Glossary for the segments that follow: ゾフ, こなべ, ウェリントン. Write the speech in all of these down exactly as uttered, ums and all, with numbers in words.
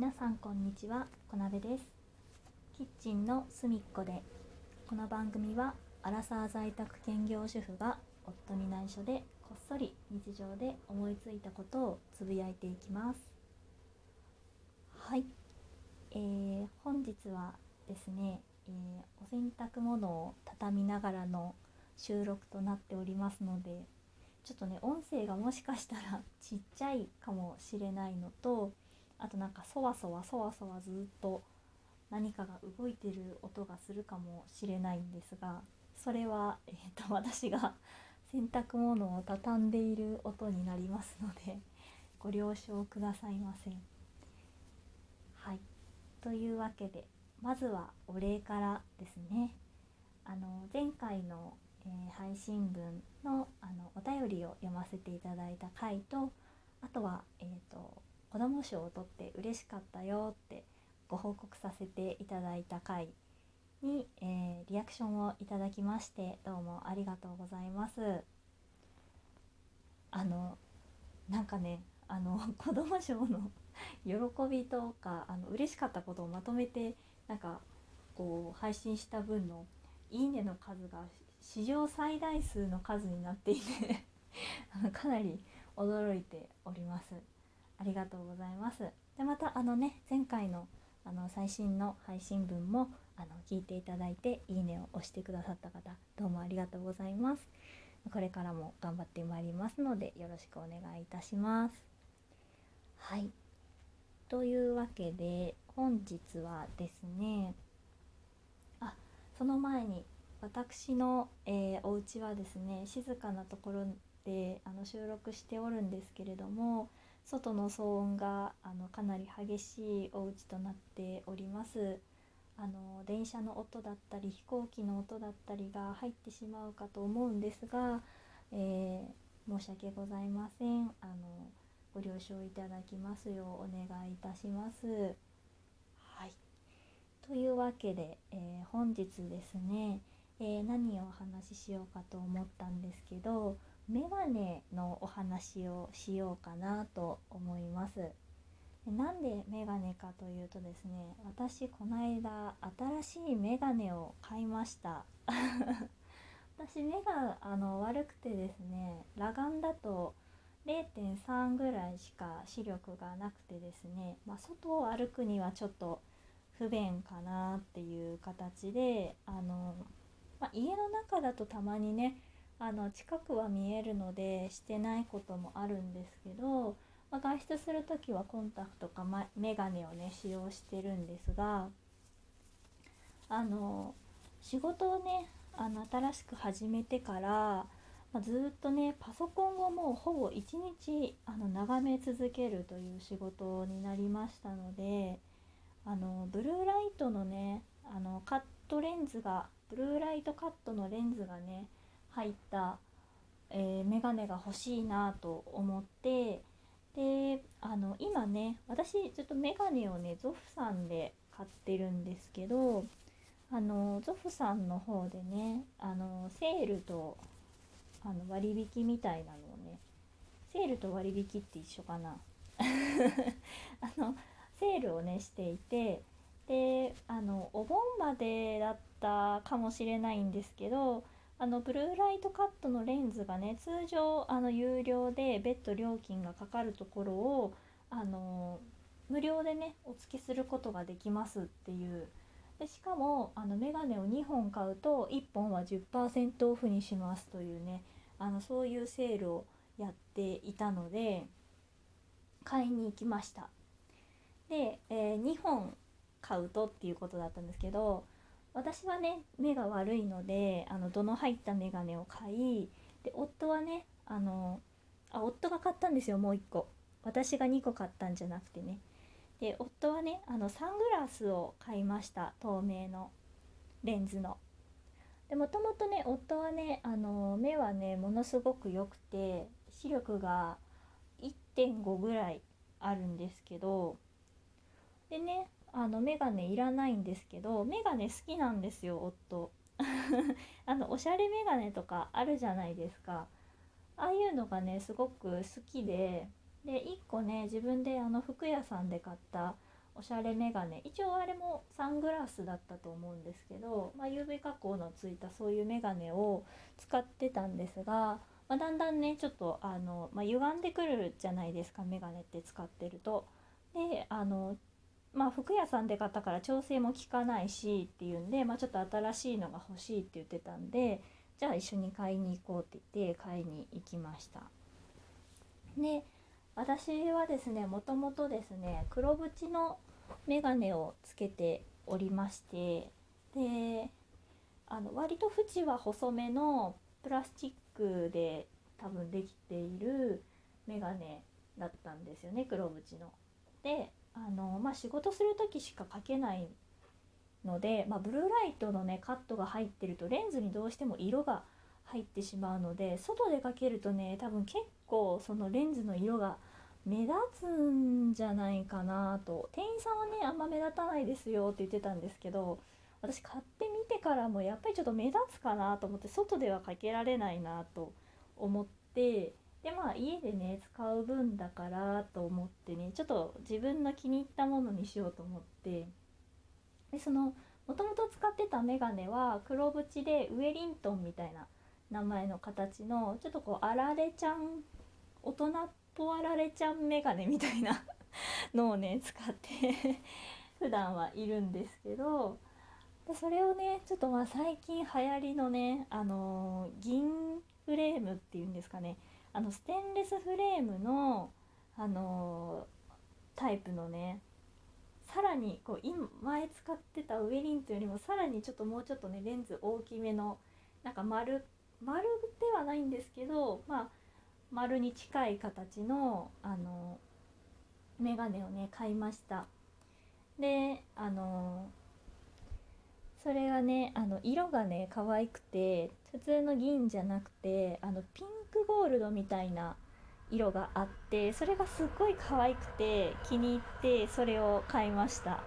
皆さんこんにちは、こなべです。キッチンの隅っこで、この番組はアラサー在宅兼業主婦が夫に内緒でこっそり日常で思いついたことをつぶやいていきます。はい、えー、本日はですね、えー、お洗濯物を畳みながらの収録となっておりますので、ちょっとね音声がもしかしたらちっちゃいかもしれないのと、あとなんかそわそわそわそわずっと何かが動いてる音がするかもしれないんですが、それは、えー、と私が洗濯物を畳んでいる音になりますのでご了承くださいません。はい、というわけでまずはお礼からですね。あの前回の、えー、配信分の、あのお便りを読ませていただいた回と、あとはえっ、ー、と子ども賞を取って嬉しかったよってご報告させていただいた回に、えー、リアクションをいただきましてどうもありがとうございます。あのなんかね、あの子ども賞の喜びとか、あの嬉しかったことをまとめてなんかこう配信した分のいいねの数が史上最大数の数になっていてかなり驚いております。ありがとうございます。でまたあのね、前回のあの最新の配信分もあの聞いていただいていいねを押してくださった方どうもありがとうございます。これからも頑張ってまいりますのでよろしくお願いいたします。はい。というわけで本日はですね、あ、その前に私の、えー、お家はですね、静かなところであの収録しておるんですけれども、外の騒音があのかなり激しいお家となっております。あの電車の音だったり飛行機の音だったりが入ってしまうかと思うんですが、えー、申し訳ございません。あのご了承いただきますようお願いいたします。はい、というわけで、えー、本日ですね、えー、何をお話ししようかと思ったんですけど、メガネのお話をしようかなと思います。なんでメガネかというとですね、私この間新しいメガネを買いました私目があの悪くてですね、裸眼だと れいてんさん ぐらいしか視力がなくてですね、まあ、外を歩くにはちょっと不便かなっていう形で、あの、まあ、家の中だとたまにねあの近くは見えるのでしてないこともあるんですけど、まあ、外出するときはコンタクトかメガネをね使用してるんですが、あの仕事をねあの新しく始めてから、まあ、ずっとねパソコンをもうほぼ一日あの眺め続けるという仕事になりましたので、あのブルーライトのねあのカットレンズがブルーライトカットのレンズがね入った、えー、メガネが欲しいなと思って、であの今ね私ずっとメガネをねゾフさんで買ってるんですけど、あのゾフさんの方でねあのセールとあの割引みたいなのをね、セールと割引って一緒かなあのセールをねしていて、であのお盆までだったかもしれないんですけど、あのブルーライトカットのレンズがね通常あの有料で別途料金がかかるところをあの無料でねお付けすることができますっていう。でしかもあのメガネをにほん買うといっぽんは じゅっパーセント オフにしますというね、あのそういうセールをやっていたので買いに行きました。で、えー、にほん買うとっていうことだったんですけど、私はね目が悪いのであの度の入ったメガネを買い、で夫はねあのあ夫が買ったんですよ、もういっこ。私がにこ買ったんじゃなくてね。で夫はねあのサングラスを買いました、透明のレンズの。でもともとね夫はねあの目はねものすごく良くて視力が いってんご ぐらいあるんですけど、でねあのメガネいらないんですけど、メガネ好きなんですよ夫あのおしゃれメガネとかあるじゃないですか。ああいうのがねすごく好きで、でいっこね自分であの服屋さんで買ったおしゃれメガネ、一応あれもサングラスだったと思うんですけど、まあ、ユーブイ 加工のついたそういうメガネを使ってたんですが、まあ、だんだんねちょっとあの、まあ、歪んでくるじゃないですか、メガネって使ってると。であのまあ、服屋さんで買ったから調整も効かないしっていうんで、まあ、ちょっと新しいのが欲しいって言ってたんで、じゃあ一緒に買いに行こうって言って買いに行きました。で私はですね、もともとですね黒縁のメガネをつけておりまして、であの割と縁は細めのプラスチックで多分できているメガネだったんですよね、黒縁の。であのまあ、仕事する時しかかけないので、まあ、ブルーライトの、ね、カットが入ってるとレンズにどうしても色が入ってしまうので、外でかけるとね多分結構そのレンズの色が目立つんじゃないかなと。店員さんはねあんま目立たないですよって言ってたんですけど、私買ってみてからもやっぱりちょっと目立つかなと思って、外ではかけられないなと思って、でまあ家でね使う分だからと思ってね、ちょっと自分の気に入ったものにしようと思って、でそのもともと使ってたメガネは黒縁でウェリントンみたいな名前の形のちょっとこうあられちゃん、大人っぽあられちゃんメガネみたいなのをね使って普段はいるんですけど、でそれをねちょっとまあ最近流行りのねあのー、銀フレームっていうんですかね、あのステンレスフレームの、あのー、タイプのね、さらにこう今前使ってたウェリントンよりもさらにちょっともうちょっとねレンズ大きめの、なんか丸丸ではないんですけど、まあ丸に近い形の、あのー、メガネをね買いました。であのー、それがねあの色がね可愛くて、普通の銀じゃなくてあのピンクゴールドみたいな色があって、それがすっごい可愛くて気に入ってそれを買いました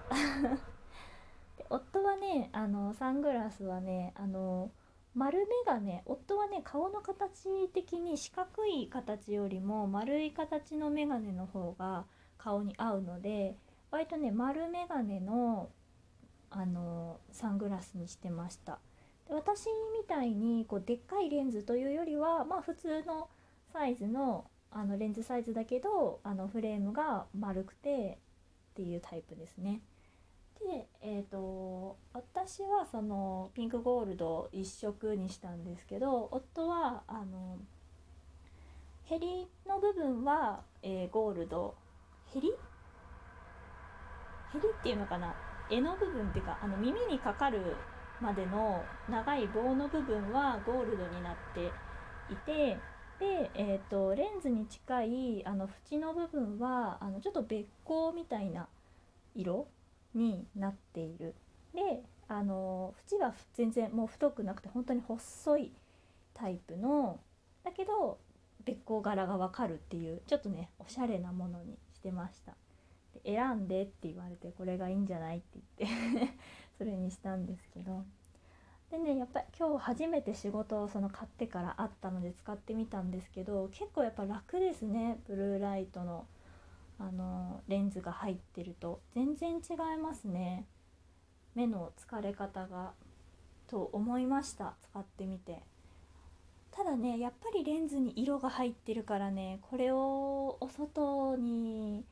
で夫はねあのサングラスはねあの丸目がね、夫はね顔の形的に四角い形よりも丸い形のメガネの方が顔に合うので、割とね丸メガネのあのサングラスにしてました。私みたいにこうでっかいレンズというよりは、まあ、普通のサイズの、あのレンズサイズだけどあのフレームが丸くてっていうタイプですね。で、えーと、私はそのピンクゴールド一色にしたんですけど、夫はあのヘリの部分は、えー、ゴールド、ヘリヘリっていうのかな、柄の部分っていうかあの耳にかかるまでの長い棒の部分はゴールドになっていて、で、えー、とレンズに近いあの縁の部分はあのちょっと別光みたいな色になっている。であの縁は全然もう太くなくて本当に細いタイプのだけど別光柄がわかるっていうちょっとねおしゃれなものにしてました。で選んでって言われてこれがいいんじゃないって言ってそれにしたんですけど、でねやっぱり今日初めて仕事をその買ってからあったので使ってみたんですけど、結構やっぱ楽ですね、ブルーライトの、あのレンズが入ってると全然違いますね、目の疲れ方がと思いました、使ってみて。ただねやっぱりレンズに色が入ってるからね、これをお外に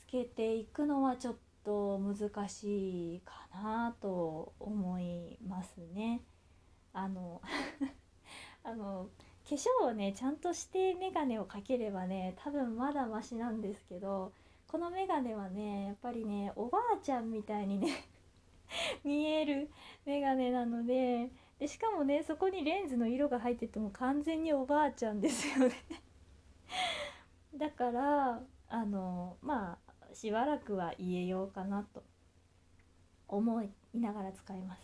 つけていくのはちょっとと難しいかなと思いますね。あのあの化粧をねちゃんとしてメガネをかければね多分まだマシなんですけど、このメガネはねやっぱりねおばあちゃんみたいにね見えるメガネなので、でしかもねそこにレンズの色が入ってても完全におばあちゃんですよねだからあのまあしばらくは言えようかなと思いながら使います。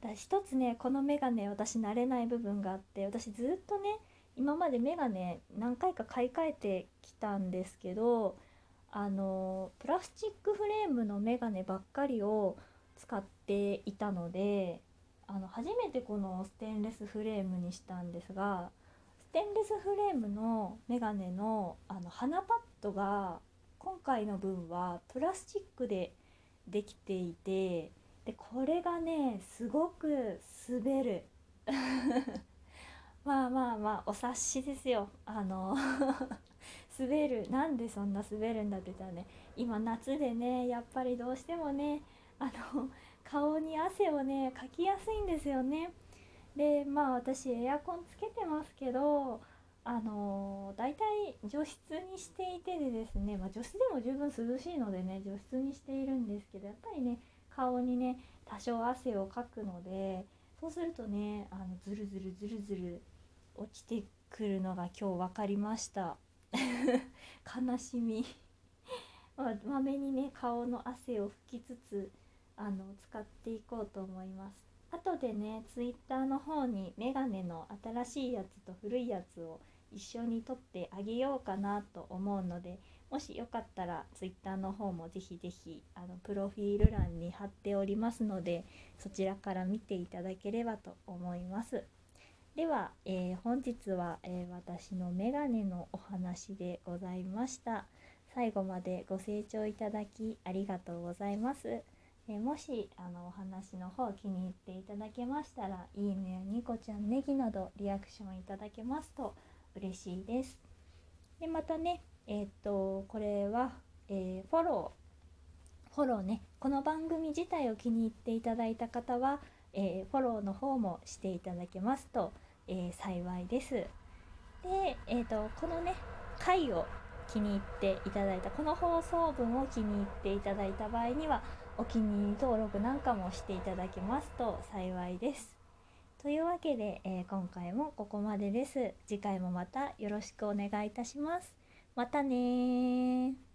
だから一つねこのメガネ私慣れない部分があって、私ずっとね今までメガネ何回か買い替えてきたんですけど、あのプラスチックフレームのメガネばっかりを使っていたので、あの初めてこのステンレスフレームにしたんですが、ステンレスフレームのメガネの、あの鼻パッドが今回の分はプラスチックでできていて、でこれがねすごく滑るまあまあまあお察しですよ、あの滑る、なんでそんな滑るんだって言ったらね、今夏でねやっぱりどうしてもねあの顔に汗をねかきやすいんですよね。でまあ私エアコンつけてますけど、あのだいたい除湿にしていてでですね、まあ、除湿でも十分涼しいのでね除湿にしているんですけど、やっぱりね顔にね多少汗をかくので、そうするとねあのずるずるずるずる落ちてくるのが今日分かりました悲しみまあ、まめにね顔の汗を拭きつつあの使っていこうと思います。後でねツイッターの方にメガネの新しいやつと古いやつを一緒に撮ってあげようかなと思うので、もしよかったらツイッターの方もぜひぜひあのプロフィール欄に貼っておりますので、そちらから見ていただければと思います。では、えー、本日は、えー、私のメガネのお話でございました。最後までご清聴いただきありがとうございます。えもしあのお話の方気に入っていただけましたら、いいねやニコちゃん、ネギなどリアクションいただけますと嬉しいです。でまたね、えー、っとこれは、えー、フォロー、フォローね、この番組自体を気に入っていただいた方は、えー、フォローの方もしていただけますと、えー、幸いです。で、えー、っとこのね回を気に入っていただいた、この放送分を気に入っていただいた場合にはお気に入り登録なんかもしていただけますと幸いです。というわけで、えー、今回もここまでです。次回もまたよろしくお願いいたします。またね。